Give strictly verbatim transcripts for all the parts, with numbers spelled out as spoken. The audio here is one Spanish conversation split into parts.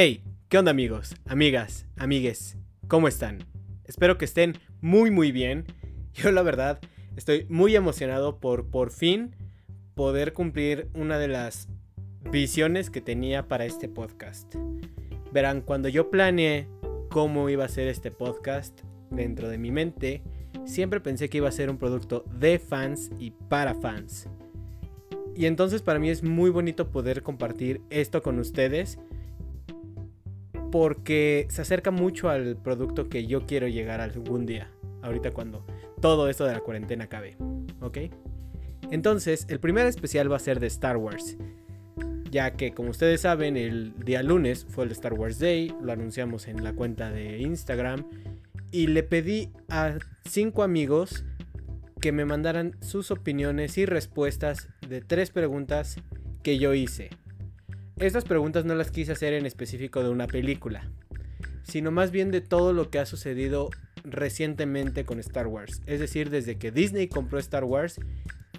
Hey, ¿qué onda amigos, amigas, amigues? ¿Cómo están? Espero que estén muy muy bien. Yo la verdad estoy muy emocionado por por fin poder cumplir una de las visiones que tenía para este podcast. Verán, cuando yo planeé cómo iba a ser este podcast dentro de mi mente, siempre pensé que iba a ser un producto de fans y para fans. Y entonces para mí es muy bonito poder compartir esto con ustedes, porque se acerca mucho al producto que yo quiero llegar algún día, ahorita cuando todo esto de la cuarentena acabe, ¿ok? Entonces, el primer especial va a ser de Star Wars, ya que, como ustedes saben, el día lunes fue el Star Wars Day, lo anunciamos en la cuenta de Instagram, y le pedí a cinco amigos que me mandaran sus opiniones y respuestas de tres preguntas que yo hice. Estas preguntas no las quise hacer en específico de una película, sino más bien de todo lo que ha sucedido recientemente con Star Wars. Es decir, desde que Disney compró Star Wars,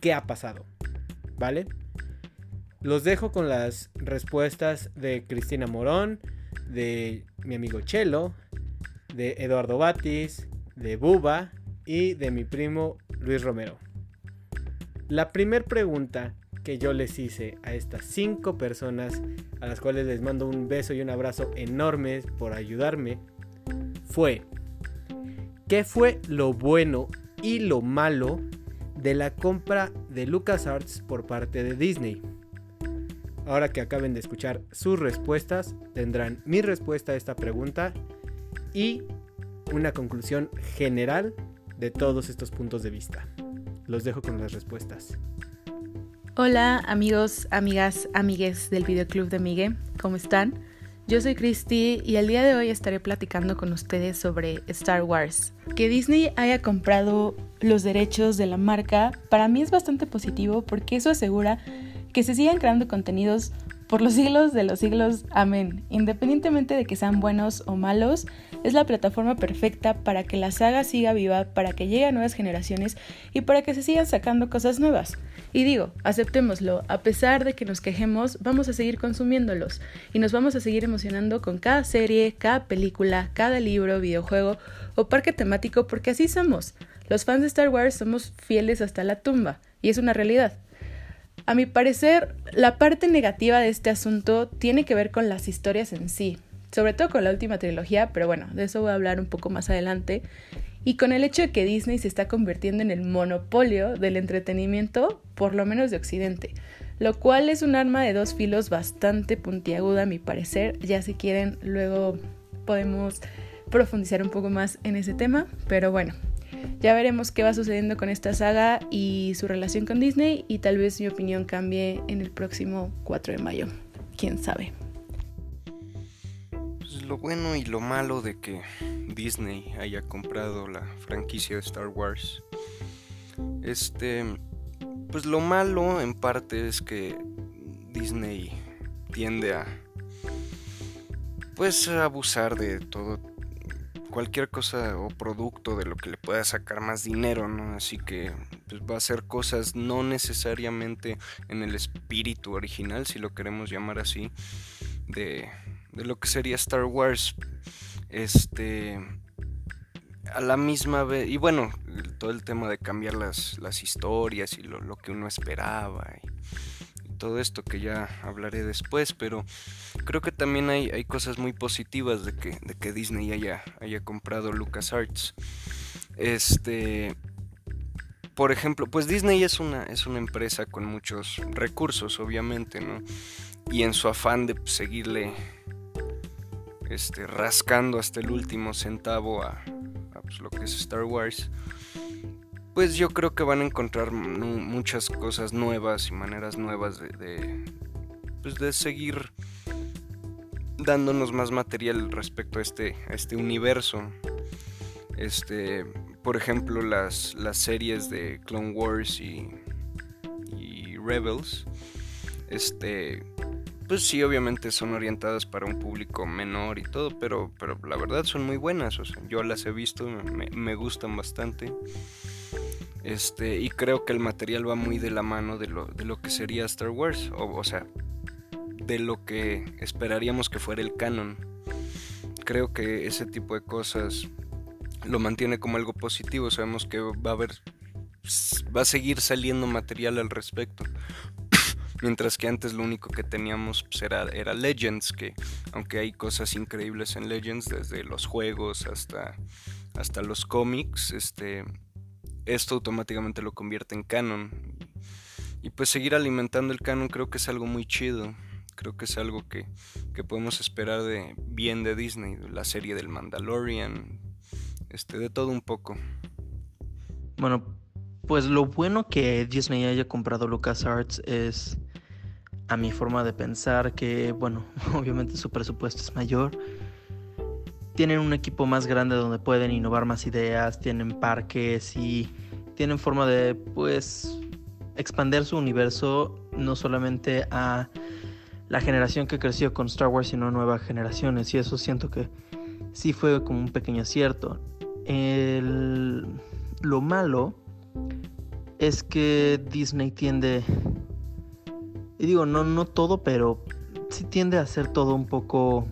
¿qué ha pasado? ¿Vale? Los dejo con las respuestas de Cristina Morón, de mi amigo Chelo, de Eduardo Batiz, de Buba y de mi primo Luis Romero. La primera pregunta que yo les hice a estas cinco personas, a las cuales les mando un beso y un abrazo enormes por ayudarme, fue: ¿qué fue lo bueno y lo malo de la compra de LucasArts por parte de Disney? Ahora que acaben de escuchar sus respuestas, tendrán mi respuesta a esta pregunta y una conclusión general de todos estos puntos de vista. Los dejo con las respuestas. Hola amigos, amigas, amigues del Videoclub de Migue, ¿cómo están? Yo soy Christy y el día de hoy estaré platicando con ustedes sobre Star Wars. Que Disney haya comprado los derechos de la marca para mí es bastante positivo, porque eso asegura que se sigan creando contenidos por los siglos de los siglos, amén. Independientemente de que sean buenos o malos, es la plataforma perfecta para que la saga siga viva, para que llegue a nuevas generaciones y para que se sigan sacando cosas nuevas. Y digo, aceptémoslo, a pesar de que nos quejemos, vamos a seguir consumiéndolos y nos vamos a seguir emocionando con cada serie, cada película, cada libro, videojuego o parque temático, porque así somos. Los fans de Star Wars somos fieles hasta la tumba y es una realidad. A mi parecer, la parte negativa de este asunto tiene que ver con las historias en sí, sobre todo con la última trilogía, pero bueno, de eso voy a hablar un poco más adelante, y con el hecho de que Disney se está convirtiendo en el monopolio del entretenimiento, por lo menos de Occidente, lo cual es un arma de dos filos bastante puntiaguda a mi parecer. Ya si quieren, luego podemos profundizar un poco más en ese tema, pero bueno. Ya veremos qué va sucediendo con esta saga y su relación con Disney, y tal vez mi opinión cambie en el próximo cuatro de mayo. ¿Quién sabe? Pues lo bueno y lo malo de que Disney haya comprado la franquicia de Star Wars. Este, pues lo malo en parte es que Disney tiende a, pues, a abusar de todo. Cualquier cosa o producto de lo que le pueda sacar más dinero, ¿no? Así que pues, va a hacer cosas no necesariamente en el espíritu original, si lo queremos llamar así, de, de lo que sería Star Wars. Este, a la misma vez, y bueno, todo el tema de cambiar las, las historias y lo, lo que uno esperaba y, y todo esto que ya hablaré después, pero creo que también hay, hay cosas muy positivas de que, de que Disney haya, haya comprado LucasArts. Este, por ejemplo, pues Disney es una, es una empresa con muchos recursos, obviamente, ¿no? Y en su afán de seguirle este, rascando hasta el último centavo a, a pues, lo que es Star Wars, pues yo creo que van a encontrar m- muchas cosas nuevas y maneras nuevas de, de, pues, de seguir dándonos más material respecto a este, a este universo. Este, por ejemplo, las, las series de Clone Wars y, y Rebels, este, pues sí, obviamente son orientadas para un público menor y todo, pero, pero la verdad son muy buenas. O sea, yo las he visto, me, me gustan bastante. Este, y creo que el material va muy de la mano de lo, de lo que sería Star Wars, o, o sea, de lo que esperaríamos que fuera el canon. Creo que ese tipo de cosas lo mantiene como algo positivo. Sabemos que va a haber, va a seguir saliendo material al respecto. Mientras que antes lo único que teníamos pues, era, era Legends, que aunque hay cosas increíbles en Legends, desde los juegos hasta, hasta los cómics, este, esto automáticamente lo convierte en canon. Y pues seguir alimentando el canon creo que es algo muy chido. Creo que es algo que, que podemos esperar de bien de Disney, la serie del Mandalorian, este, de todo un poco. Bueno, pues lo bueno que Disney haya comprado LucasArts es, a mi forma de pensar, que bueno, obviamente su presupuesto es mayor. Tienen un equipo más grande donde pueden innovar más ideas, tienen parques y tienen forma de, pues, expandir su universo no solamente a la generación que creció con Star Wars, sino a nuevas generaciones. Y eso siento que sí fue como un pequeño acierto. El... Lo malo es que Disney tiende, y digo, no, no todo, pero sí tiende a hacer todo un poco,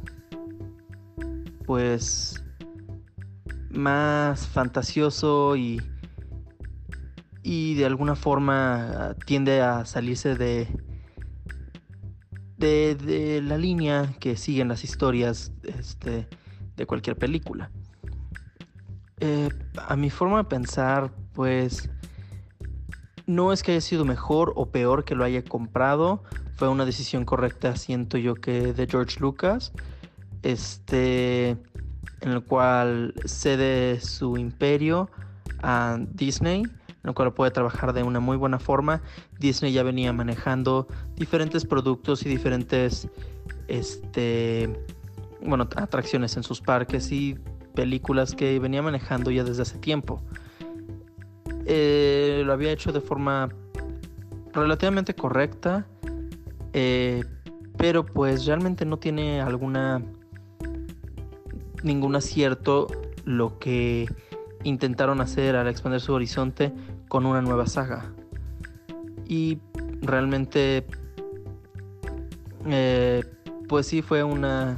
pues, más fantasioso y... y de alguna forma tiende a salirse de, de, de la línea que siguen las historias este, de cualquier película. Eh, a mi forma de pensar, pues, no es que haya sido mejor o peor que lo haya comprado. Fue una decisión correcta, siento yo, que de George Lucas, este, en el cual cede su imperio a Disney, lo cual puede trabajar de una muy buena forma. Disney ya venía manejando diferentes productos y diferentes este, bueno, atracciones en sus parques y películas que venía manejando ya desde hace tiempo. Eh, lo había hecho de forma relativamente correcta, eh, pero pues realmente no tiene alguna ningún acierto lo que intentaron hacer al expandir su horizonte con una nueva saga. Y realmente eh, pues sí fue un eh,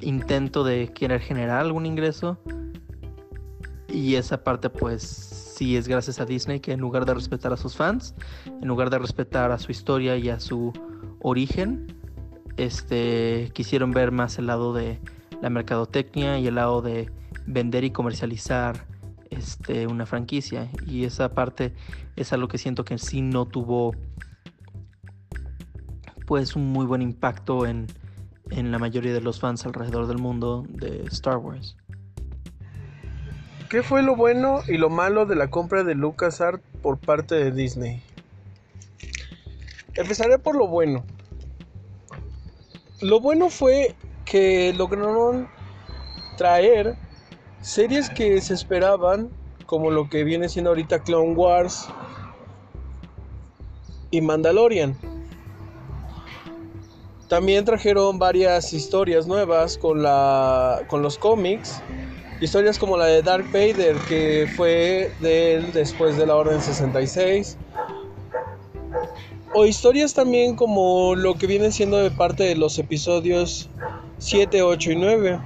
intento de querer generar algún ingreso, y esa parte pues sí es gracias a Disney, que en lugar de respetar a sus fans, en lugar de respetar a su historia y a su origen, este, quisieron ver más el lado de la mercadotecnia y el lado de vender y comercializar este, una franquicia. Y esa parte es algo que siento que sí no tuvo pues un muy buen impacto en, en la mayoría de los fans alrededor del mundo de Star Wars. ¿Qué fue lo bueno y lo malo de la compra de LucasArts por parte de Disney? Empezaré por lo bueno. Lo bueno fue que lograron traer series que se esperaban, como lo que viene siendo ahorita Clone Wars y Mandalorian. También trajeron varias historias nuevas con, la, con los cómics. Historias como la de Darth Vader, que fue de él después de la Orden sesenta y seis. O historias también como lo que viene siendo de parte de los episodios siete, ocho y nueve.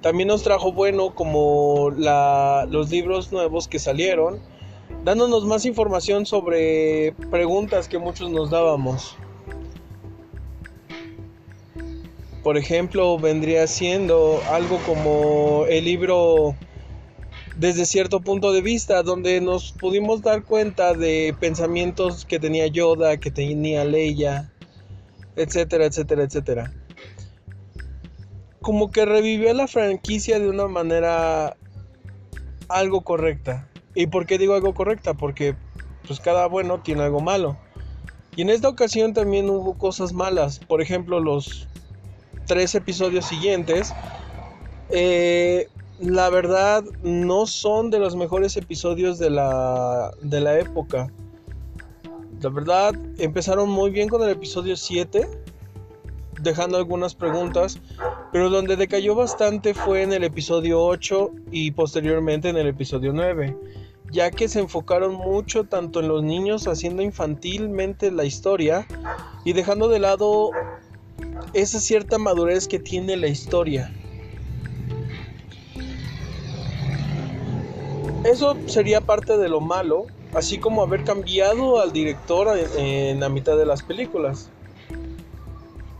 También nos trajo bueno como la, los libros nuevos que salieron, dándonos más información sobre preguntas que muchos nos dábamos. Por ejemplo, vendría siendo algo como el libro Desde cierto punto de vista, donde nos pudimos dar cuenta de pensamientos que tenía Yoda, que tenía Leia, etcétera, etcétera, etcétera. Como que revivió la franquicia de una manera algo correcta. ¿Y por qué digo algo correcta? Porque pues cada bueno tiene algo malo. Y en esta ocasión también hubo cosas malas. Por ejemplo, los tres episodios siguientes, eh, la verdad no son de los mejores episodios de la, de la época. La verdad empezaron muy bien con el episodio siete, dejando algunas preguntas, pero donde decayó bastante fue en el episodio ocho y posteriormente en el episodio nueve, ya que se enfocaron mucho tanto en los niños haciendo infantilmente la historia y dejando de lado esa cierta madurez que tiene la historia. Eso sería parte de lo malo, así como haber cambiado al director en la mitad de las películas.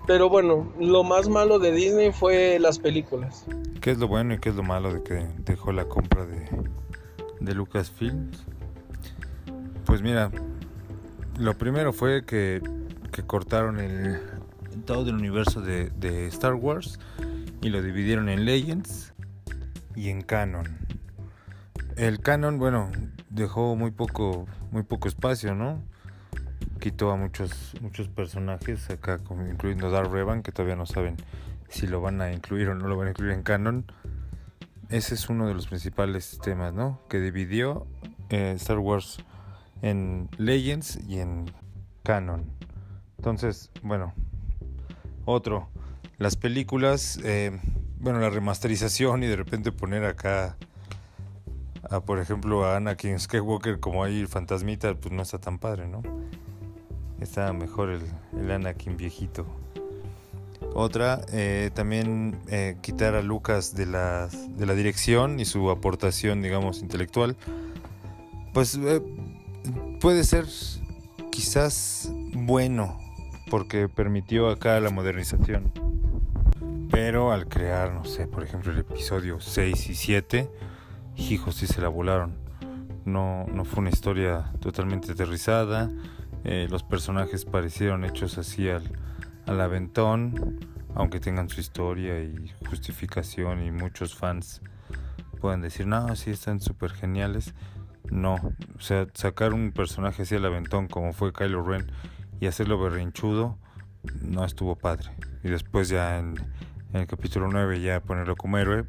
Pero bueno, lo más malo de Disney fue las películas. ¿Qué es lo bueno y qué es lo malo de que dejó la compra de, de Lucasfilm? Pues mira, lo primero fue que, que cortaron el, todo el universo de, de Star Wars y lo dividieron en Legends y en Canon. El Canon, bueno, dejó muy poco, muy poco espacio, ¿no? Quitó a muchos muchos personajes acá, incluyendo Darth Revan, que todavía no saben si lo van a incluir o no lo van a incluir en canon. Ese es uno de los principales temas, ¿no? Que dividió eh, Star Wars en Legends y en canon. Entonces, bueno, otro, las películas, eh, bueno, la remasterización y de repente poner acá a, por ejemplo, a Anakin Skywalker como ahí fantasmita, pues no está tan padre, ¿no? Está mejor el, el Anakin viejito. Otra, eh, también eh, quitar a Lucas de la, de la dirección y su aportación, digamos, intelectual. Pues eh, puede ser quizás bueno, porque permitió acá la modernización. Pero al crear, no sé, por ejemplo, el episodio seis y siete, hijos, sí se la volaron. No, no fue una historia totalmente aterrizada. Eh, los personajes parecieron hechos así al, al aventón, aunque tengan su historia y justificación y muchos fans pueden decir, no, sí están súper geniales. No, o sea, sacar un personaje así al aventón como fue Kylo Ren y hacerlo berrinchudo no estuvo padre. Y después ya en, en el capítulo nueve ya ponerlo como héroe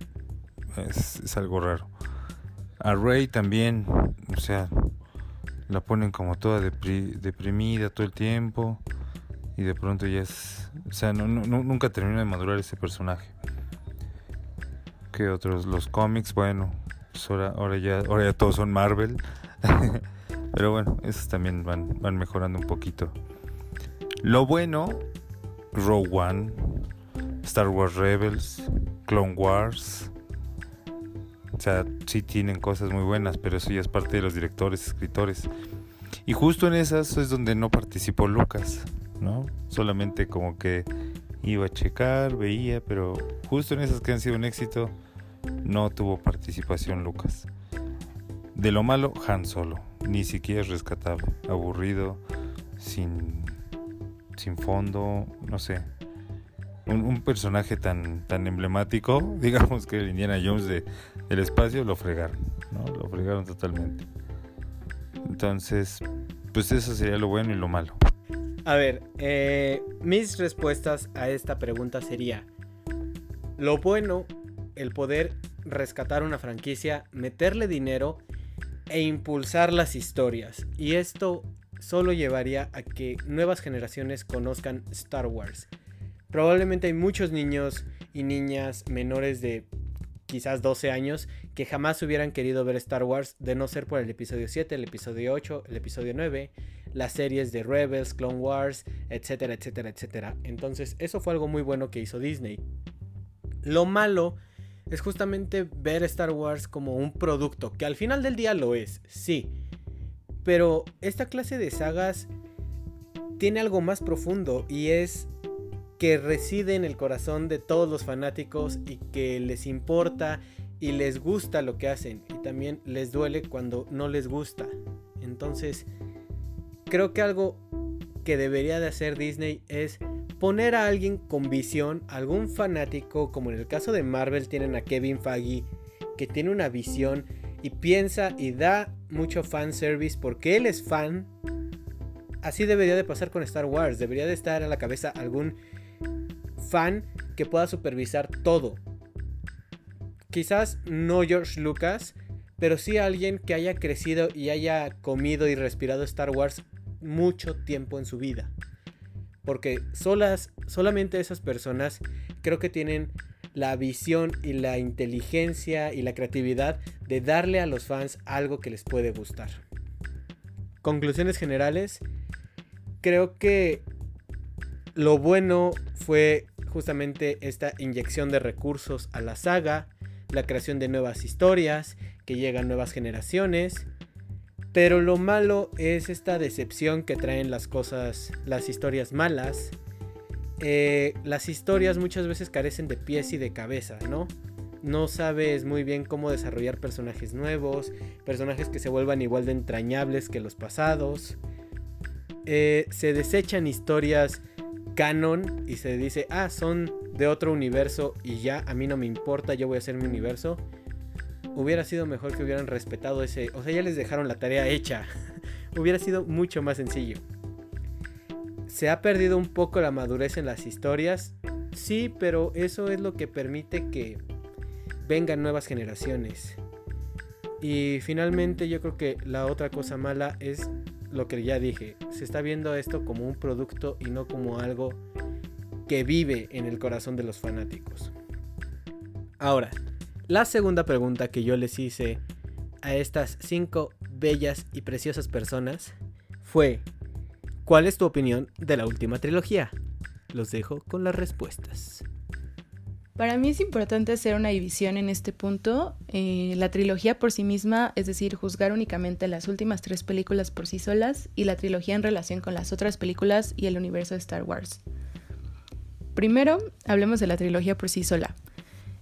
es, es algo raro. A Rey también, o sea, la ponen como toda deprimida todo el tiempo y de pronto ya es... O sea, no, no, nunca termina de madurar ese personaje. ¿Qué otros? Los cómics, bueno, pues ahora, ahora, ya, ahora ya todos son Marvel. Pero bueno, esos también van, van mejorando un poquito. Lo bueno, Rogue One, Star Wars Rebels, Clone Wars... O sea, sí tienen cosas muy buenas, pero eso ya es parte de los directores, escritores. Y justo en esas es donde no participó Lucas, ¿no? Solamente como que iba a checar, veía, pero justo en esas que han sido un éxito, no tuvo participación Lucas. De lo malo, Han Solo. Ni siquiera es rescatable. Aburrido, sin, sin fondo, no sé. Un, un personaje tan, tan emblemático, digamos que el Indiana Jones de, del espacio, lo fregaron, ¿no? Lo fregaron totalmente. Entonces, pues eso sería lo bueno y lo malo. A ver, eh, mis respuestas a esta pregunta sería: lo bueno, el poder rescatar una franquicia, meterle dinero e impulsar las historias. Y esto solo llevaría a que nuevas generaciones conozcan Star Wars. Probablemente hay muchos niños y niñas menores de quizás doce años que jamás hubieran querido ver Star Wars de no ser por el episodio siete, el episodio ocho, el episodio nueve, las series de Rebels, Clone Wars, etcétera, etcétera, etcétera. Entonces, eso fue algo muy bueno que hizo Disney. Lo malo es justamente ver Star Wars como un producto, que al final del día lo es, sí. Pero esta clase de sagas tiene algo más profundo y es... que reside en el corazón de todos los fanáticos y que les importa y les gusta lo que hacen y también les duele cuando no les gusta. Entonces, creo que algo que debería de hacer Disney es poner a alguien con visión, algún fanático, como en el caso de Marvel tienen a Kevin Feige, que tiene una visión y piensa y da mucho fanservice porque él es fan. Así debería de pasar con Star Wars, debería de estar a la cabeza algún fan que pueda supervisar todo. Quizás no George Lucas, pero sí alguien que haya crecido y haya comido y respirado Star Wars mucho tiempo en su vida. Porque solas, solamente esas personas creo que tienen la visión y la inteligencia y la creatividad de darle a los fans algo que les puede gustar. Conclusiones generales. Creo que lo bueno fue justamente esta inyección de recursos a la saga, la creación de nuevas historias, que llegan nuevas generaciones, pero lo malo es esta decepción que traen las cosas, las historias malas. Eh, las historias muchas veces carecen de pies y de cabeza, ¿no? No sabes muy bien cómo desarrollar personajes nuevos, personajes que se vuelvan igual de entrañables que los pasados. Eh, se desechan historias canon y se dice, ah, son de otro universo y ya, a mí no me importa, yo voy a hacer mi universo. Hubiera sido mejor que hubieran respetado ese... O sea, ya les dejaron la tarea hecha. Hubiera sido mucho más sencillo. Se ha perdido un poco la madurez en las historias. Sí, pero eso es lo que permite que vengan nuevas generaciones. Y finalmente yo creo que la otra cosa mala es lo que ya dije. Se está viendo esto como un producto y no como algo que vive en el corazón de los fanáticos. Ahora, la segunda pregunta que yo les hice a estas cinco bellas y preciosas personas fue: ¿cuál es tu opinión de la última trilogía? Los dejo con las respuestas. Para mí es importante hacer una división en este punto. Eh, la trilogía por sí misma, es decir, juzgar únicamente las últimas tres películas por sí solas, y la trilogía en relación con las otras películas y el universo de Star Wars. Primero, hablemos de la trilogía por sí sola.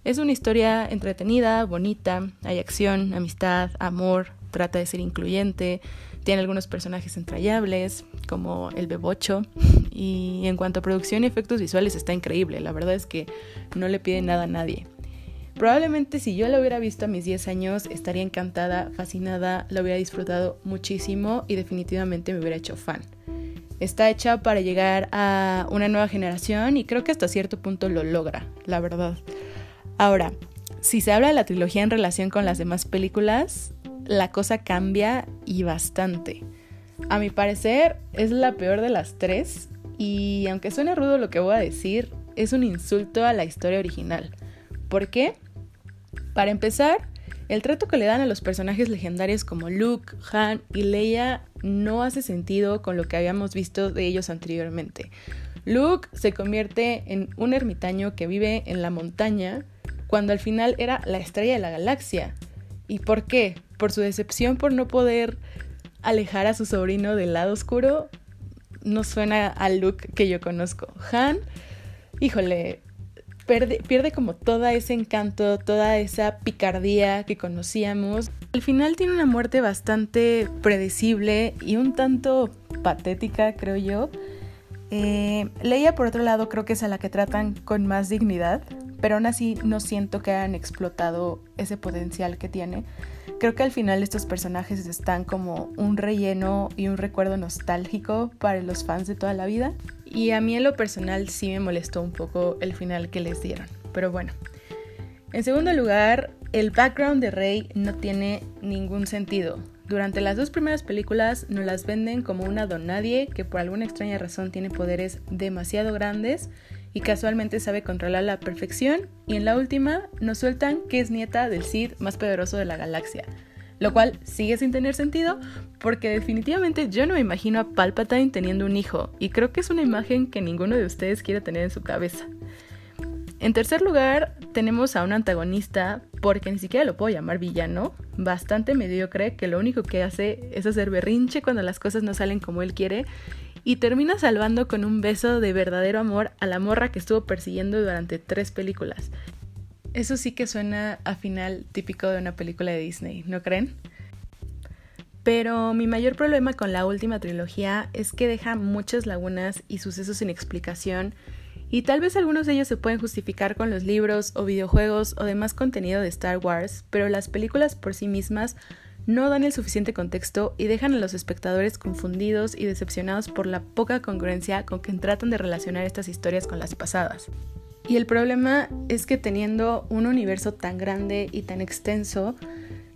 Es una historia entretenida, bonita, hay acción, amistad, amor, trata de ser incluyente, tiene algunos personajes entrañables, como el Bebocho, y en cuanto a producción y efectos visuales está increíble, la verdad es que no le pide nada a nadie. Probablemente si yo la hubiera visto a mis diez años estaría encantada, fascinada, la hubiera disfrutado muchísimo y definitivamente me hubiera hecho fan. Está hecha para llegar a una nueva generación y creo que hasta cierto punto lo logra, la verdad. Ahora, si se habla de la trilogía en relación con las demás películas, la cosa cambia y bastante. A mi parecer, es la peor de las tres y, aunque suene rudo lo que voy a decir, es un insulto a la historia original. ¿Por qué? Para empezar, el trato que le dan a los personajes legendarios como Luke, Han y Leia no hace sentido con lo que habíamos visto de ellos anteriormente. Luke se convierte en un ermitaño que vive en la montaña, cuando al final era la estrella de la galaxia. ¿Y por qué? ¿Por su decepción por no poder alejar a su sobrino del lado oscuro? No suena al Luke que yo conozco. Han, híjole, perde, pierde como todo ese encanto, toda esa picardía que conocíamos. Al final tiene una muerte bastante predecible y un tanto patética, creo yo. Eh, Leia, por otro lado, creo que es a la que tratan con más dignidad, pero aún así no siento que hayan explotado ese potencial que tiene. Creo que al final estos personajes están como un relleno y un recuerdo nostálgico para los fans de toda la vida. Y a mí en lo personal sí me molestó un poco el final que les dieron, pero bueno. En segundo lugar, el background de Rey no tiene ningún sentido. Durante las dos primeras películas nos las venden como una donadie que por alguna extraña razón tiene poderes demasiado grandes y casualmente sabe controlar a la perfección, y en la última nos sueltan que es nieta del Sith más poderoso de la galaxia, lo cual sigue sin tener sentido porque definitivamente yo no me imagino a Palpatine teniendo un hijo, y creo que es una imagen que ninguno de ustedes quiere tener en su cabeza. En tercer lugar, tenemos a un antagonista, porque ni siquiera lo puedo llamar villano, bastante mediocre, que lo único que hace es hacer berrinche cuando las cosas no salen como él quiere, y termina salvando con un beso de verdadero amor a la morra que estuvo persiguiendo durante tres películas. Eso sí que suena a final típico de una película de Disney, ¿no creen? Pero mi mayor problema con la última trilogía es que deja muchas lagunas y sucesos sin explicación, y tal vez algunos de ellos se pueden justificar con los libros o videojuegos o demás contenido de Star Wars, pero las películas por sí mismas no dan el suficiente contexto y dejan a los espectadores confundidos y decepcionados por la poca congruencia con que tratan de relacionar estas historias con las pasadas. Y el problema es que teniendo un universo tan grande y tan extenso,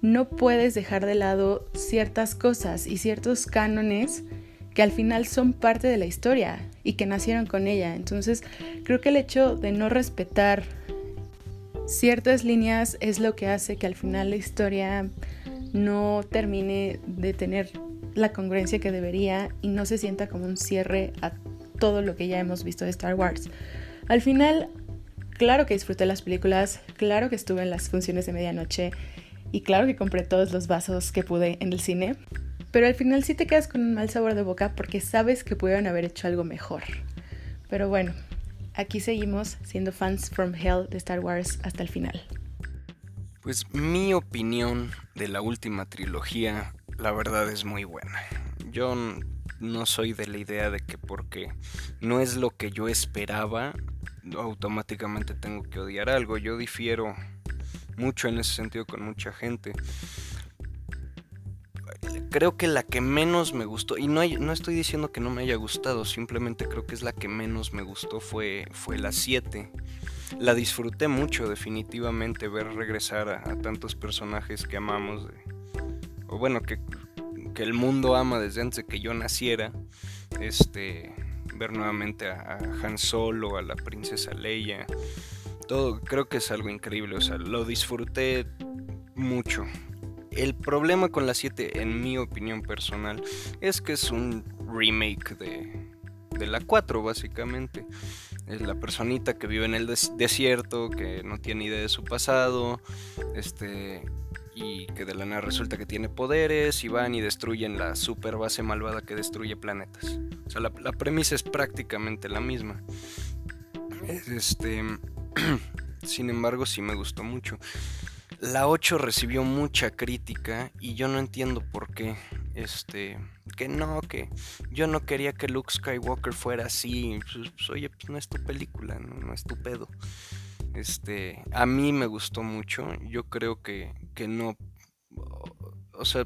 no puedes dejar de lado ciertas cosas y ciertos cánones que al final son parte de la historia y que nacieron con ella. Entonces, creo que el hecho de no respetar ciertas líneas es lo que hace que al final la historia no termine de tener la congruencia que debería y no se sienta como un cierre a todo lo que ya hemos visto de Star Wars. Al final, claro que disfruté las películas, claro que estuve en las funciones de medianoche y claro que compré todos los vasos que pude en el cine, pero al final sí te quedas con un mal sabor de boca porque sabes que pudieron haber hecho algo mejor. Pero bueno, aquí seguimos siendo fans from hell de Star Wars hasta el final. Pues mi opinión de la última trilogía, la verdad, es muy buena. Yo no soy de la idea de que porque no es lo que yo esperaba, automáticamente tengo que odiar algo. Yo difiero mucho en ese sentido con mucha gente. Creo que la que menos me gustó, y no, hay, no estoy diciendo que no me haya gustado, simplemente creo que es la que menos me gustó, fue, fue la siete. La disfruté mucho, definitivamente, ver regresar a, a tantos personajes que amamos, de, o bueno, que, que el mundo ama desde antes de que yo naciera. Este, ver nuevamente a, a Han Solo, a la princesa Leia, todo, creo que es algo increíble, o sea, lo disfruté mucho. El problema con la siete, en mi opinión personal, es que es un remake de, de la cuatro, básicamente. Es la personita que vive en el des- desierto, que no tiene idea de su pasado, este, y que de la nada resulta que tiene poderes, y van y destruyen la super base malvada que destruye planetas. O sea, la, la premisa es prácticamente la misma. Este, sin embargo, sí me gustó mucho. La ocho recibió mucha crítica y yo no entiendo por qué. Este, que no, que yo no quería que Luke Skywalker fuera así. Pues, pues, oye, pues no es tu película, no, no es tu pedo. Este, a mí me gustó mucho. Yo creo que, que no. O sea,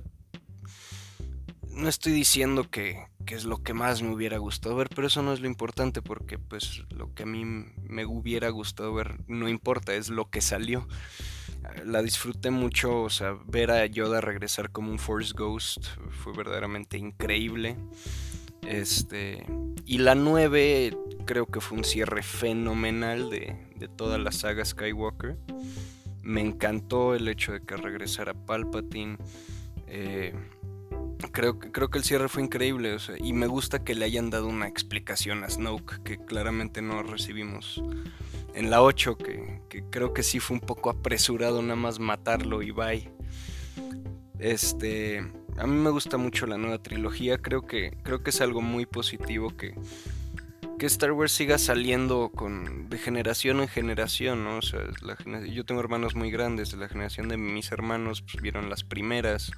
no estoy diciendo que, que es lo que más me hubiera gustado ver, pero eso no es lo importante, porque pues lo que a mí me hubiera gustado ver no importa, es lo que salió. La disfruté mucho, o sea, ver a Yoda regresar como un Force Ghost fue verdaderamente increíble. Este, y la nueve creo que fue un cierre fenomenal de, de toda la saga Skywalker. Me encantó el hecho de que regresara Palpatine. Eh, creo, creo que el cierre fue increíble, o sea, y me gusta que le hayan dado una explicación a Snoke que claramente no recibimos en la ocho, que, que creo que sí fue un poco apresurado nada más matarlo y bye. Este, a mí me gusta mucho la nueva trilogía, creo que, creo que es algo muy positivo que, que Star Wars siga saliendo con, de generación en generación, ¿no? O sea, la, yo tengo hermanos muy grandes, de la generación de mis hermanos pues, vieron las primeras.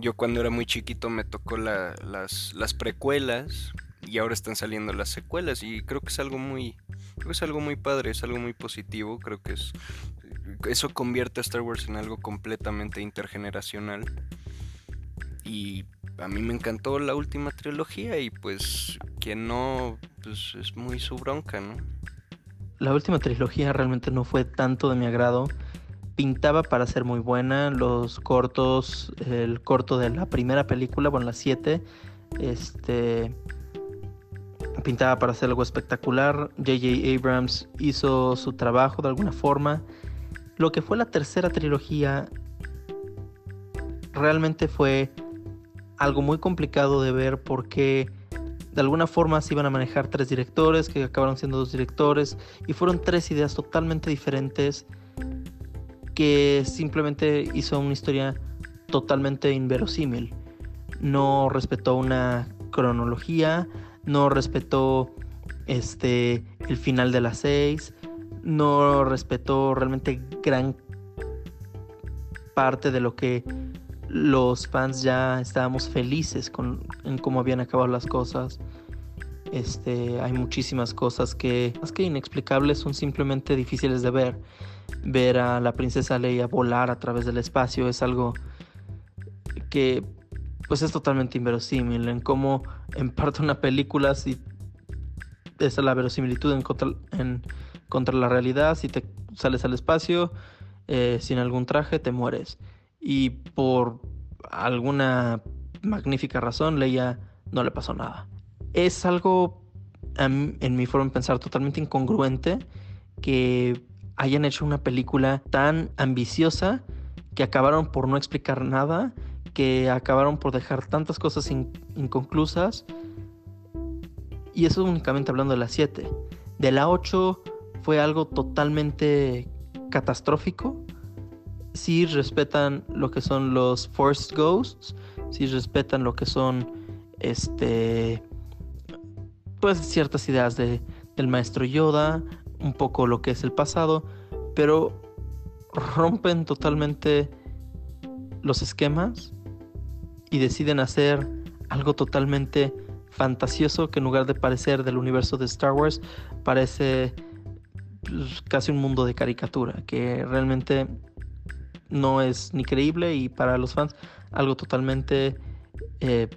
Yo cuando era muy chiquito me tocó la, las, las precuelas, y ahora están saliendo las secuelas, y creo que es algo muy creo que es algo muy padre, es algo muy positivo. Creo que es eso convierte a Star Wars en algo completamente intergeneracional, y a mí me encantó la última trilogía, y pues quien no, pues es muy su bronca, ¿no? La última trilogía realmente no fue tanto de mi agrado. Pintaba para ser muy buena. Los cortos, el corto de la primera película, bueno, la siete, este... pintaba para hacer algo espectacular. J J Abrams hizo su trabajo de alguna forma. Lo que fue la tercera trilogía realmente fue algo muy complicado de ver, porque de alguna forma se iban a manejar tres directores que acabaron siendo dos directores, y fueron tres ideas totalmente diferentes que simplemente hizo una historia totalmente inverosímil. No respetó una cronología, no respetó este, el final de las seis, no respetó realmente gran parte de lo que los fans ya estábamos felices con en cómo habían acabado las cosas. Este, hay muchísimas cosas que, más que inexplicables, son simplemente difíciles de ver. Ver a la princesa Leia volar a través del espacio es algo que... pues es totalmente inverosímil en cómo en parte una película, si esa es la verosimilitud en contra, en contra la realidad. Si te sales al espacio eh, sin algún traje, te mueres, y por alguna magnífica razón Leia no le pasó nada. Es algo, en mi forma de pensar, totalmente incongruente, que hayan hecho una película tan ambiciosa que acabaron por no explicar nada, que acabaron por dejar tantas cosas in- inconclusas. Y eso únicamente hablando de la siete. De la ocho fue algo totalmente catastrófico. Sí respetan lo que son los Forced Ghosts, sí respetan lo que son este pues ciertas ideas de, del maestro Yoda, un poco lo que es el pasado, pero rompen totalmente los esquemas y deciden hacer algo totalmente fantasioso que en lugar de parecer del universo de Star Wars parece casi un mundo de caricatura, que realmente no es ni creíble y para los fans algo totalmente eh,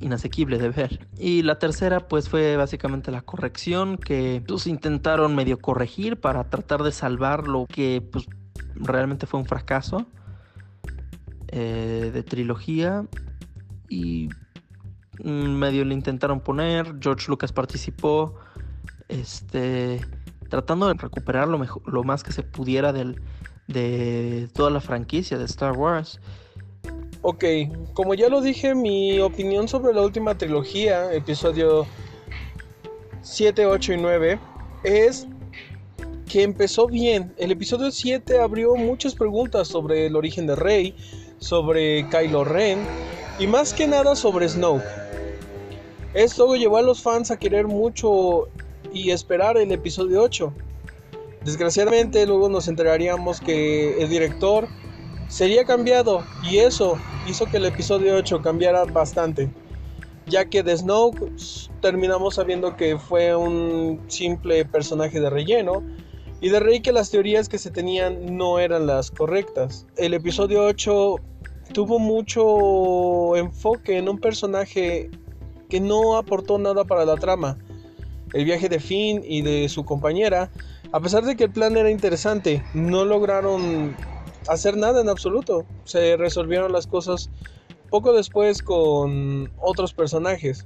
inasequible de ver. Y la tercera pues fue básicamente la corrección, que pues, intentaron medio corregir para tratar de salvar lo que pues realmente fue un fracaso eh, de trilogía, y medio le intentaron poner. George Lucas participó este, tratando de recuperar lo, mejor, lo más que se pudiera del de toda la franquicia de Star Wars. Ok, como ya lo dije, mi opinión sobre la última trilogía, episodio siete, ocho y nueve, es que empezó bien. El episodio siete abrió muchas preguntas sobre el origen de Rey, sobre Kylo Ren y más que nada sobre Snoke. Esto llevó a los fans a querer mucho y esperar el episodio ocho. Desgraciadamente luego nos enteraríamos que el director sería cambiado, y eso hizo que el episodio ocho cambiara bastante, ya que de Snoke terminamos sabiendo que fue un simple personaje de relleno, y de Rey que las teorías que se tenían no eran las correctas. El episodio ocho tuvo mucho enfoque en un personaje que no aportó nada para la trama. El viaje de Finn y de su compañera, a pesar de que el plan era interesante, no lograron hacer nada en absoluto. Se resolvieron las cosas poco después con otros personajes.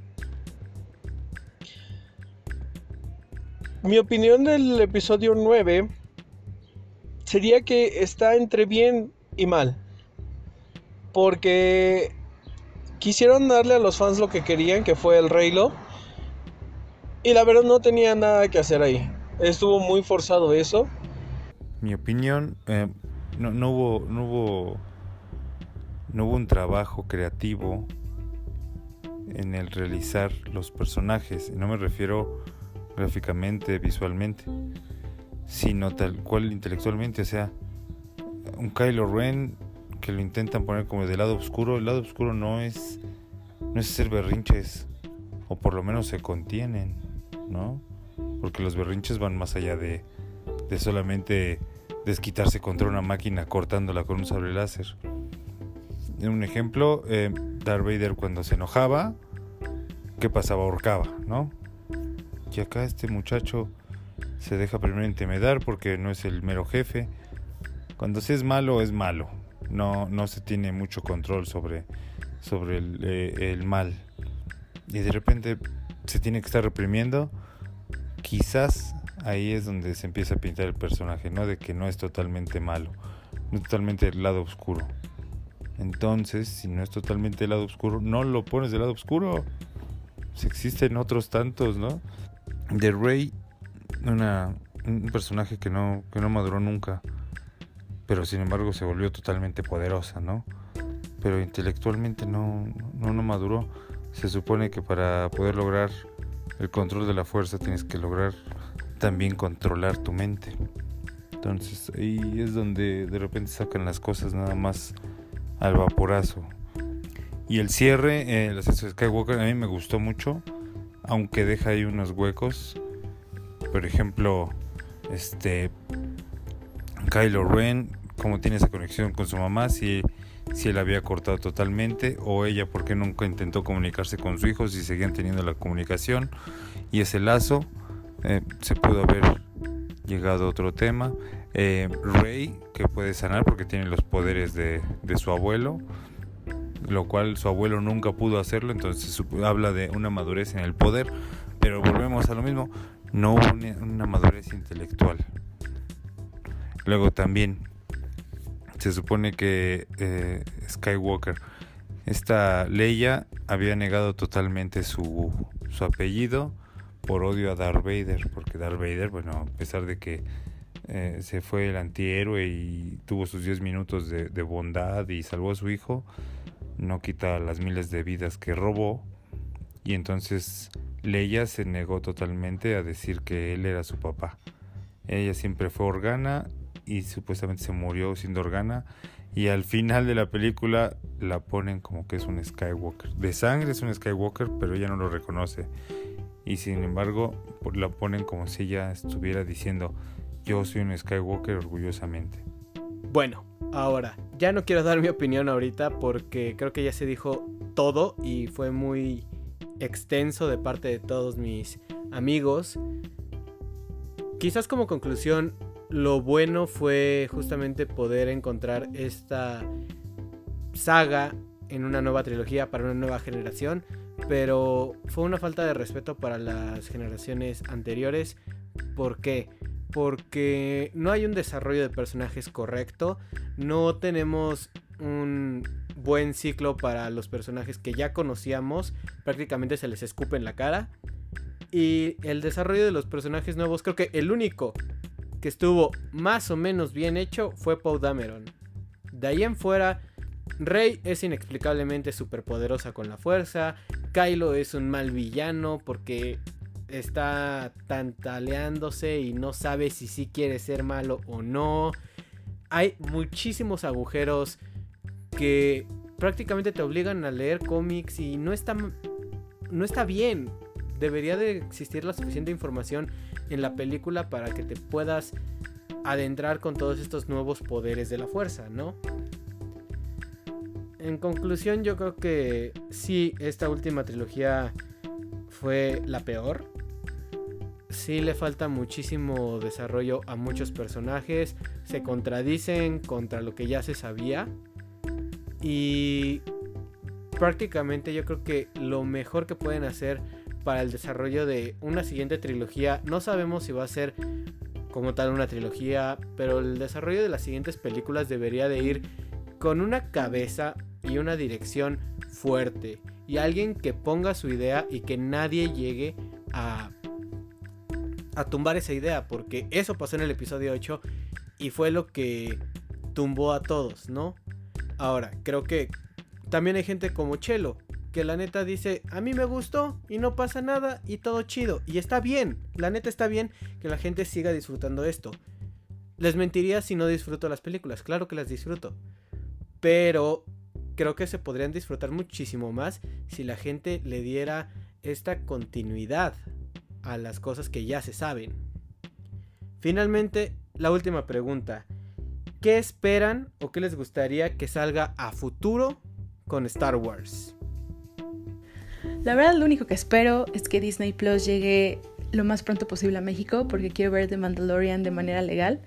Mi opinión del episodio nueve sería que está entre bien y mal, porque quisieron darle a los fans lo que querían, que fue el Reylo, y la verdad no tenía nada que hacer ahí. Estuvo muy forzado eso. Mi opinión, eh, no, no hubo, no hubo, no hubo un trabajo creativo en el realizar los personajes. No me refiero gráficamente, visualmente, sino tal cual intelectualmente. O sea, un Kylo Ren que lo intentan poner como del lado oscuro. El lado oscuro no es, no es hacer berrinches, o por lo menos se contienen, ¿no? Porque los berrinches van más allá de, de solamente desquitarse contra una máquina cortándola con un sable láser. En un ejemplo, eh, Darth Vader cuando se enojaba, ¿qué pasaba? Ahorcaba, ¿no? Y acá este muchacho se deja primero intimidar porque no es el mero jefe. Cuando se es malo, es malo. No, no se tiene mucho control sobre, sobre el, eh, el mal. Y de repente se tiene que estar reprimiendo. Quizás ahí es donde se empieza a pintar el personaje, ¿no? De que no es totalmente malo, no es totalmente el lado oscuro. Entonces, si no es totalmente el lado oscuro, no lo pones del lado oscuro. Si existen otros tantos, ¿no? De Rey, una, un personaje que no, que no maduró nunca, pero sin embargo se volvió totalmente poderosa, ¿no? Pero intelectualmente no, no, no maduró. Se supone que para poder lograr el control de la fuerza tienes que lograr también controlar tu mente. Entonces ahí es donde de repente sacan las cosas nada más al vaporazo. Y el cierre, el ascenso de Skywalker, a mí me gustó mucho, aunque deja ahí unos huecos. Por ejemplo, este Kylo Ren, cómo tiene esa conexión con su mamá, si, si él había cortado totalmente, o ella porque nunca intentó comunicarse con su hijo, si seguían teniendo la comunicación y ese lazo. Eh, se pudo haber llegado a otro tema. eh, Rey, que puede sanar porque tiene los poderes de, de su abuelo, lo cual su abuelo nunca pudo hacerlo. Entonces su, habla de una madurez en el poder, pero volvemos a lo mismo, no hubo una, una madurez intelectual. Luego también se supone que eh, Skywalker, esta Leia había negado totalmente su, su apellido por odio a Darth Vader, porque Darth Vader, bueno, a pesar de que eh, se fue el antihéroe y tuvo sus diez minutos de, de bondad y salvó a su hijo, no quita las miles de vidas que robó, y entonces Leia se negó totalmente a decir que él era su papá. Ella siempre fue Organa y supuestamente se murió siendo Organa, y al final de la película la ponen como que es un Skywalker. De sangre es un Skywalker, pero ella no lo reconoce. Y sin embargo la ponen como si ella estuviera diciendo: yo soy un Skywalker orgullosamente. Bueno, ahora, ya no quiero dar mi opinión ahorita porque creo que ya se dijo todo y fue muy extenso de parte de todos mis amigos. Quizás como conclusión, lo bueno fue justamente poder encontrar esta saga en una nueva trilogía para una nueva generación, pero fue una falta de respeto para las generaciones anteriores. ¿Por qué? Porque no hay un desarrollo de personajes correcto, no tenemos un buen ciclo para los personajes que ya conocíamos, prácticamente se les escupe en la cara, y el desarrollo de los personajes nuevos, creo que el único que estuvo más o menos bien hecho fue Poe Dameron. De ahí en fuera, Rey es inexplicablemente superpoderosa con la fuerza, Kylo es un mal villano porque está tantaleándose y no sabe si sí quiere ser malo o no. Hay muchísimos agujeros que prácticamente te obligan a leer cómics y no está, no está bien. Debería de existir la suficiente información en la película para que te puedas adentrar con todos estos nuevos poderes de la fuerza, ¿no? En conclusión, yo creo que sí, esta última trilogía fue la peor. Sí le falta muchísimo desarrollo a muchos personajes, se contradicen contra lo que ya se sabía, y prácticamente yo creo que lo mejor que pueden hacer para el desarrollo de una siguiente trilogía, no sabemos si va a ser como tal una trilogía, pero el desarrollo de las siguientes películas debería de ir con una cabeza y una dirección fuerte, y alguien que ponga su idea y que nadie llegue a, a tumbar esa idea, porque eso pasó en el episodio ocho y fue lo que tumbó a todos, ¿no? Ahora, creo que también hay gente como Chelo, que la neta dice: a mí me gustó y no pasa nada y todo chido, y está bien, la neta está bien que la gente siga disfrutando esto. Les mentiría si no disfruto las películas, claro que las disfruto, pero creo que se podrían disfrutar muchísimo más si la gente le diera esta continuidad a las cosas que ya se saben. Finalmente, la última pregunta: ¿qué esperan o qué les gustaría que salga a futuro con Star Wars? La verdad, lo único que espero es que Disney Plus llegue lo más pronto posible a México, porque quiero ver The Mandalorian de manera legal.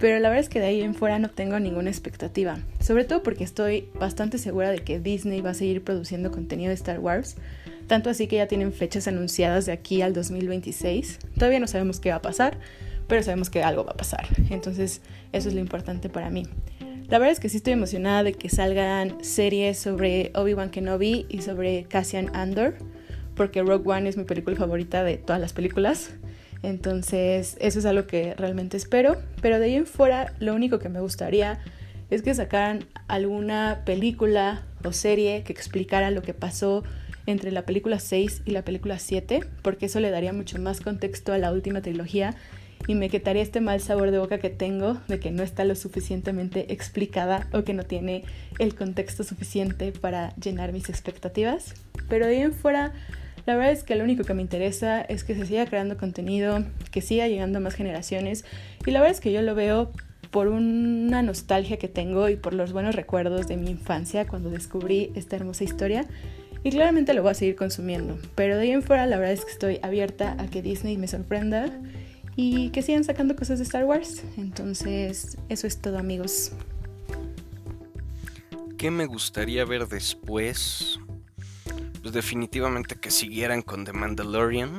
Pero la verdad es que de ahí en fuera no tengo ninguna expectativa, sobre todo porque estoy bastante segura de que Disney va a seguir produciendo contenido de Star Wars, tanto así que ya tienen fechas anunciadas de aquí al dos mil veintiséis. Todavía no sabemos qué va a pasar, pero sabemos que algo va a pasar, entonces eso es lo importante para mí. La verdad es que sí estoy emocionada de que salgan series sobre Obi-Wan Kenobi y sobre Cassian Andor, porque Rogue One es mi película favorita de todas las películas. Entonces eso es algo que realmente espero, pero de ahí en fuera lo único que me gustaría es que sacaran alguna película o serie que explicara lo que pasó entre la película seis y la película siete, porque eso le daría mucho más contexto a la última trilogía y me quitaría este mal sabor de boca que tengo de que no está lo suficientemente explicada o que no tiene el contexto suficiente para llenar mis expectativas. Pero de ahí en fuera, la verdad es que lo único que me interesa es que se siga creando contenido, que siga llegando a más generaciones, y la verdad es que yo lo veo por una nostalgia que tengo y por los buenos recuerdos de mi infancia cuando descubrí esta hermosa historia, y claramente lo voy a seguir consumiendo. Pero de ahí en fuera la verdad es que estoy abierta a que Disney me sorprenda y que sigan sacando cosas de Star Wars. Entonces eso es todo, amigos. ¿Qué me gustaría ver después? Pues definitivamente que siguieran con The Mandalorian,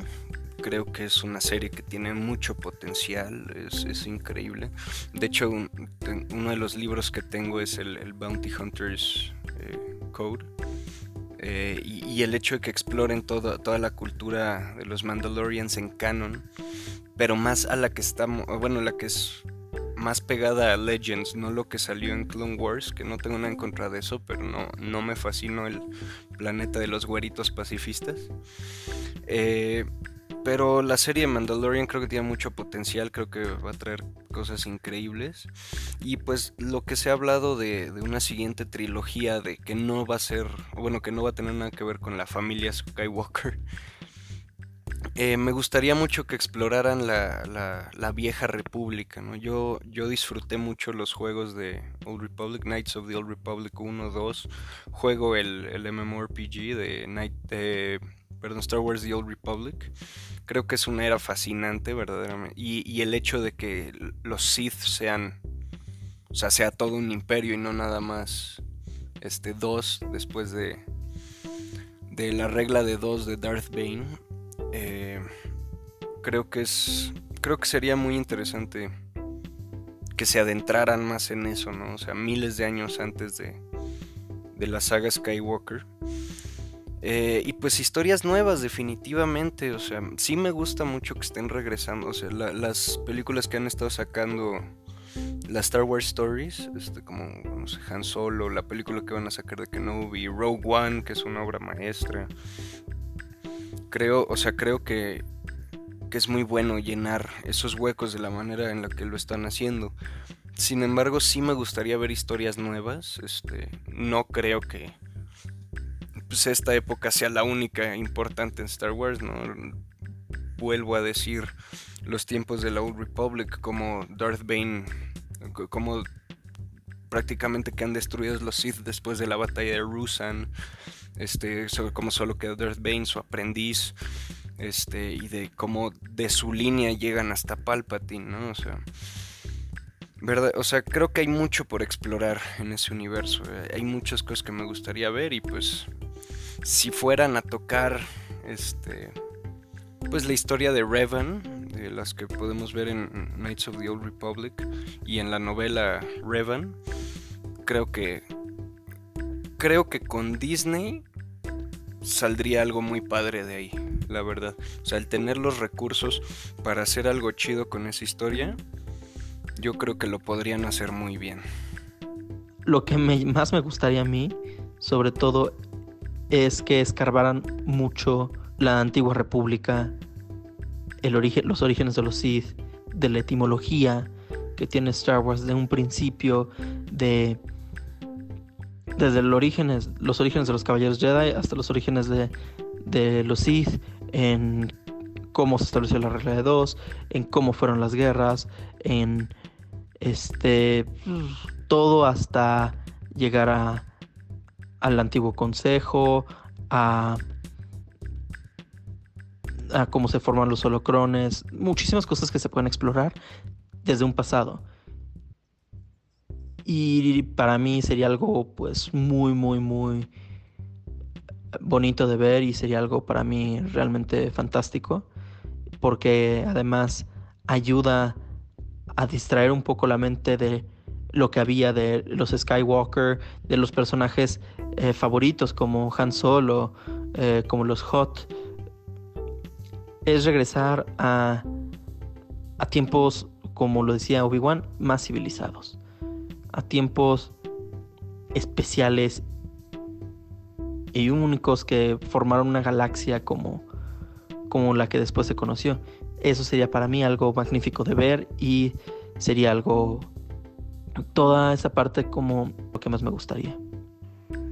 creo que es una serie que tiene mucho potencial, es, es increíble. De hecho, un, ten, uno de los libros que tengo es el, el Bounty Hunters eh, Code. Eh, y, y el hecho de que exploren todo, toda la cultura de los Mandalorians en canon, pero más a la que estamos, bueno, la que es más pegada a Legends, no lo que salió en Clone Wars, que no tengo nada en contra de eso, pero no, no me fascinó el planeta de los güeritos pacifistas. Eh, pero la serie Mandalorian creo que tiene mucho potencial, creo que va a traer cosas increíbles. Y pues lo que se ha hablado de, de una siguiente trilogía, de que no va a ser, bueno, que no va a tener nada que ver con la familia Skywalker. Eh, me gustaría mucho que exploraran la, la, la vieja república, ¿no? Yo, yo disfruté mucho los juegos de Old Republic, Knights of the Old Republic uno, dos. Juego el, el MMORPG de Night, eh, perdón, Star Wars The Old Republic. Creo que es una era fascinante, verdaderamente. Y, y el hecho de que los Sith sean, o sea, sea todo un imperio y no nada más este dos, después de, de la regla de dos de Darth Bane. Eh, creo que es creo que sería muy interesante que se adentraran más en eso, ¿no? O sea, miles de años antes de, de la saga Skywalker. Eh, y pues historias nuevas, definitivamente. O sea, sí me gusta mucho que estén regresando. O sea, la, las películas que han estado sacando, las Star Wars Stories, este, como no sé, Han Solo, la película que van a sacar de Kenobi, Rogue One, que es una obra maestra. Creo, o sea, creo que, que es muy bueno llenar esos huecos de la manera en la que lo están haciendo. Sin embargo, sí me gustaría ver historias nuevas. Este, no creo que pues, esta época sea la única importante en Star Wars, ¿no? Vuelvo a decir, los tiempos de la Old Republic, como Darth Bane, como prácticamente que han destruido los Sith después de la batalla de Rusan. Este, sobre cómo solo quedó Darth Bane, su aprendiz, este, y de cómo de su línea llegan hasta Palpatine, ¿no? O sea, ¿verdad? O sea, creo que hay mucho por explorar en ese universo. Hay muchas cosas que me gustaría ver y pues si fueran a tocar, este, pues la historia de Revan, de las que podemos ver en Knights of the Old Republic y en la novela Revan, creo que Creo que con Disney saldría algo muy padre de ahí, la verdad. O sea, el tener los recursos para hacer algo chido con esa historia, yo creo que lo podrían hacer muy bien. Lo que me, más me gustaría a mí, sobre todo, es que escarbaran mucho la antigua república, el origen, los orígenes de los Sith, de la etimología que tiene Star Wars de un principio, de... desde los orígenes, los orígenes de los Caballeros Jedi hasta los orígenes de, de los Sith, en cómo se estableció la regla de dos, en cómo fueron las guerras, en este todo hasta llegar a, al antiguo consejo, a, a cómo se forman los holocrones, muchísimas cosas que se pueden explorar desde un pasado. Y para mí sería algo pues muy, muy, muy bonito de ver y sería algo para mí realmente fantástico, porque además ayuda a distraer un poco la mente de lo que había de los Skywalker, de los personajes eh, favoritos como Han Solo, eh, como los Hot. Es regresar a, a tiempos, como lo decía Obi-Wan, más civilizados, a tiempos especiales y únicos que formaron una galaxia como, como la que después se conoció. Eso sería para mí algo magnífico de ver y sería algo, toda esa parte como lo que más me gustaría.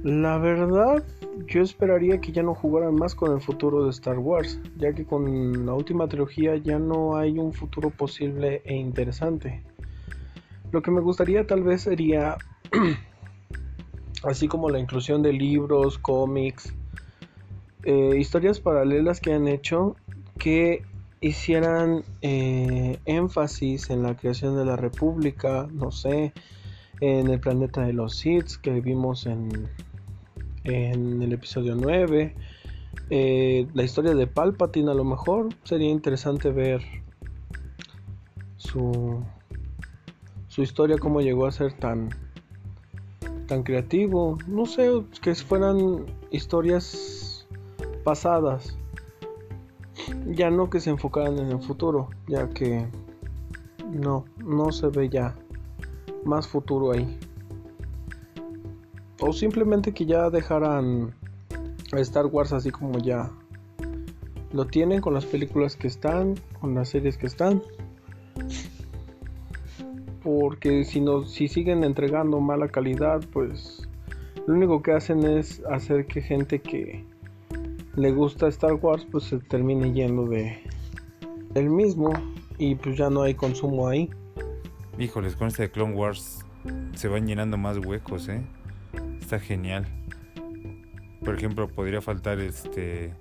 La verdad, yo esperaría que ya no jugaran más con el futuro de Star Wars, ya que con la última trilogía ya no hay un futuro posible e interesante. Lo que me gustaría tal vez sería, así como la inclusión de libros, cómics, eh, historias paralelas que han hecho, que hicieran eh, énfasis en la creación de la República, no sé, en el planeta de los Sith que vimos en, en el episodio nueve, eh, la historia de Palpatine. A lo mejor sería interesante ver su su historia, cómo llegó a ser tan tan creativo. No sé, que fueran historias pasadas, ya no que se enfocaran en el futuro, ya que no, no se ve ya más futuro ahí. O simplemente que ya dejaran a Star Wars así como ya lo tienen, con las películas que están, con las series que están. Porque si, no, si siguen entregando mala calidad, pues lo único que hacen es hacer que gente que le gusta Star Wars pues se termine yendo de el mismo, y pues ya no hay consumo ahí. Híjoles, con este de Clone Wars se van llenando más huecos, eh. Está genial. Por ejemplo, podría faltar este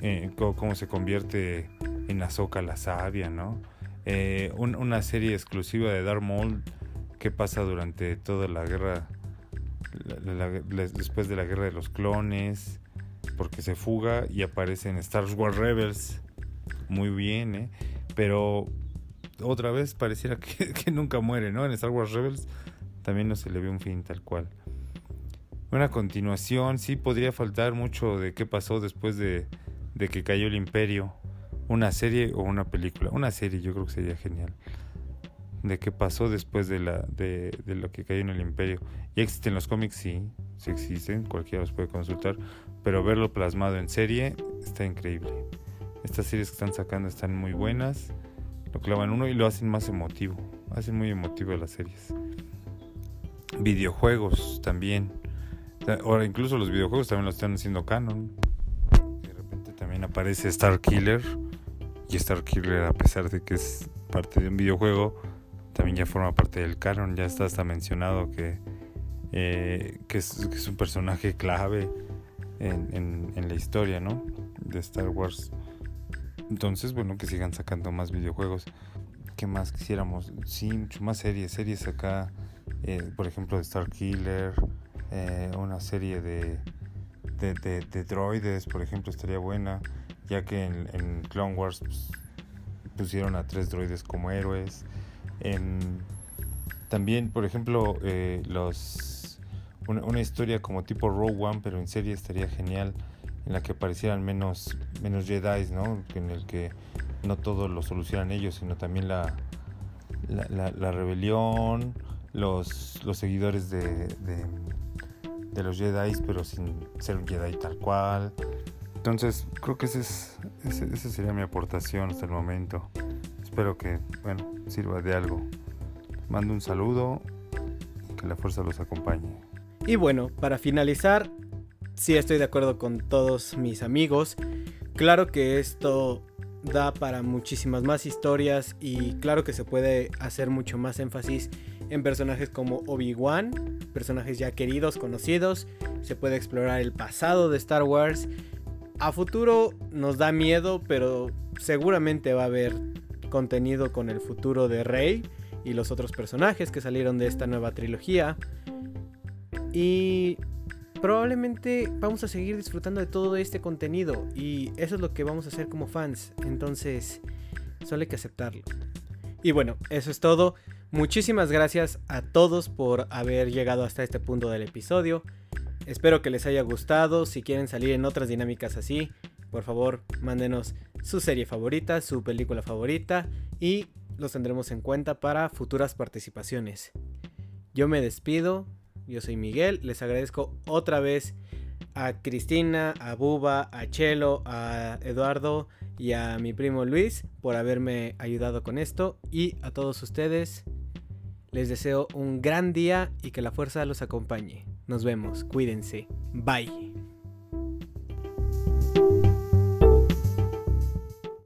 eh, cómo, cómo se convierte en Ahsoka la sabia, ¿no? Eh, un, una serie exclusiva de Darth Maul que pasa durante toda la guerra, la, la, la, después de la guerra de los clones, porque se fuga y aparece en Star Wars Rebels. Muy bien, ¿eh? Pero otra vez pareciera que, que nunca muere, ¿no? En Star Wars Rebels también no se le ve un fin tal cual. Una continuación, sí podría faltar mucho de qué pasó después de, de que cayó el imperio. Una serie o una película. Una serie yo creo que sería genial. De qué pasó después de la de, de lo que cayó en el imperio. ¿Ya existen los cómics? Sí, sí existen, cualquiera los puede consultar. Pero verlo plasmado en serie está increíble. Estas series que están sacando están muy buenas. Lo clavan uno y lo hacen más emotivo. Hacen muy emotivo las series. Videojuegos también. Ahora incluso los videojuegos también lo están haciendo canon. De repente también aparece Starkiller. Y Starkiller, a pesar de que es parte de un videojuego, también ya forma parte del canon. Ya está hasta mencionado que, eh, que, es, que es un personaje clave en, en, en la historia, ¿no? De Star Wars. Entonces, bueno, que sigan sacando más videojuegos. ¿Qué más quisiéramos? Sí, mucho más series. Series acá, eh, por ejemplo, de Starkiller. Eh, una serie de de, de de droides, por ejemplo, estaría buena. Ya que en, en Clone Wars pues, pusieron a tres droides como héroes. En, también, por ejemplo, eh, los una, una historia como tipo Rogue One, pero en serie estaría genial, en la que aparecieran menos menos Jedi, ¿no? En el que no todo lo solucionan ellos, sino también la la, la, la rebelión, los los seguidores de, de de los Jedi, pero sin ser un Jedi tal cual. Entonces, creo que ese es, ese, esa sería mi aportación hasta el momento. Espero que, bueno, sirva de algo. Mando un saludo y que la fuerza los acompañe. Y bueno, para finalizar, sí estoy de acuerdo con todos mis amigos. Claro que esto da para muchísimas más historias y claro que se puede hacer mucho más énfasis en personajes como Obi-Wan, personajes ya queridos, conocidos. Se puede explorar el pasado de Star Wars. A futuro nos da miedo, pero seguramente va a haber contenido con el futuro de Rey y los otros personajes que salieron de esta nueva trilogía. Y probablemente vamos a seguir disfrutando de todo este contenido, y eso es lo que vamos a hacer como fans. Entonces, solo hay que aceptarlo. Y bueno, eso es todo. Muchísimas gracias a todos por haber llegado hasta este punto del episodio. Espero que les haya gustado. Si quieren salir en otras dinámicas así, por favor, mándenos su serie favorita, su película favorita, y los tendremos en cuenta para futuras participaciones. Yo me despido. Yo soy Miguel, les agradezco otra vez a Cristina, a Buba, a Chelo, a Eduardo y a mi primo Luis por haberme ayudado con esto, y a todos ustedes les deseo un gran día y que la fuerza los acompañe. Nos vemos, cuídense, bye.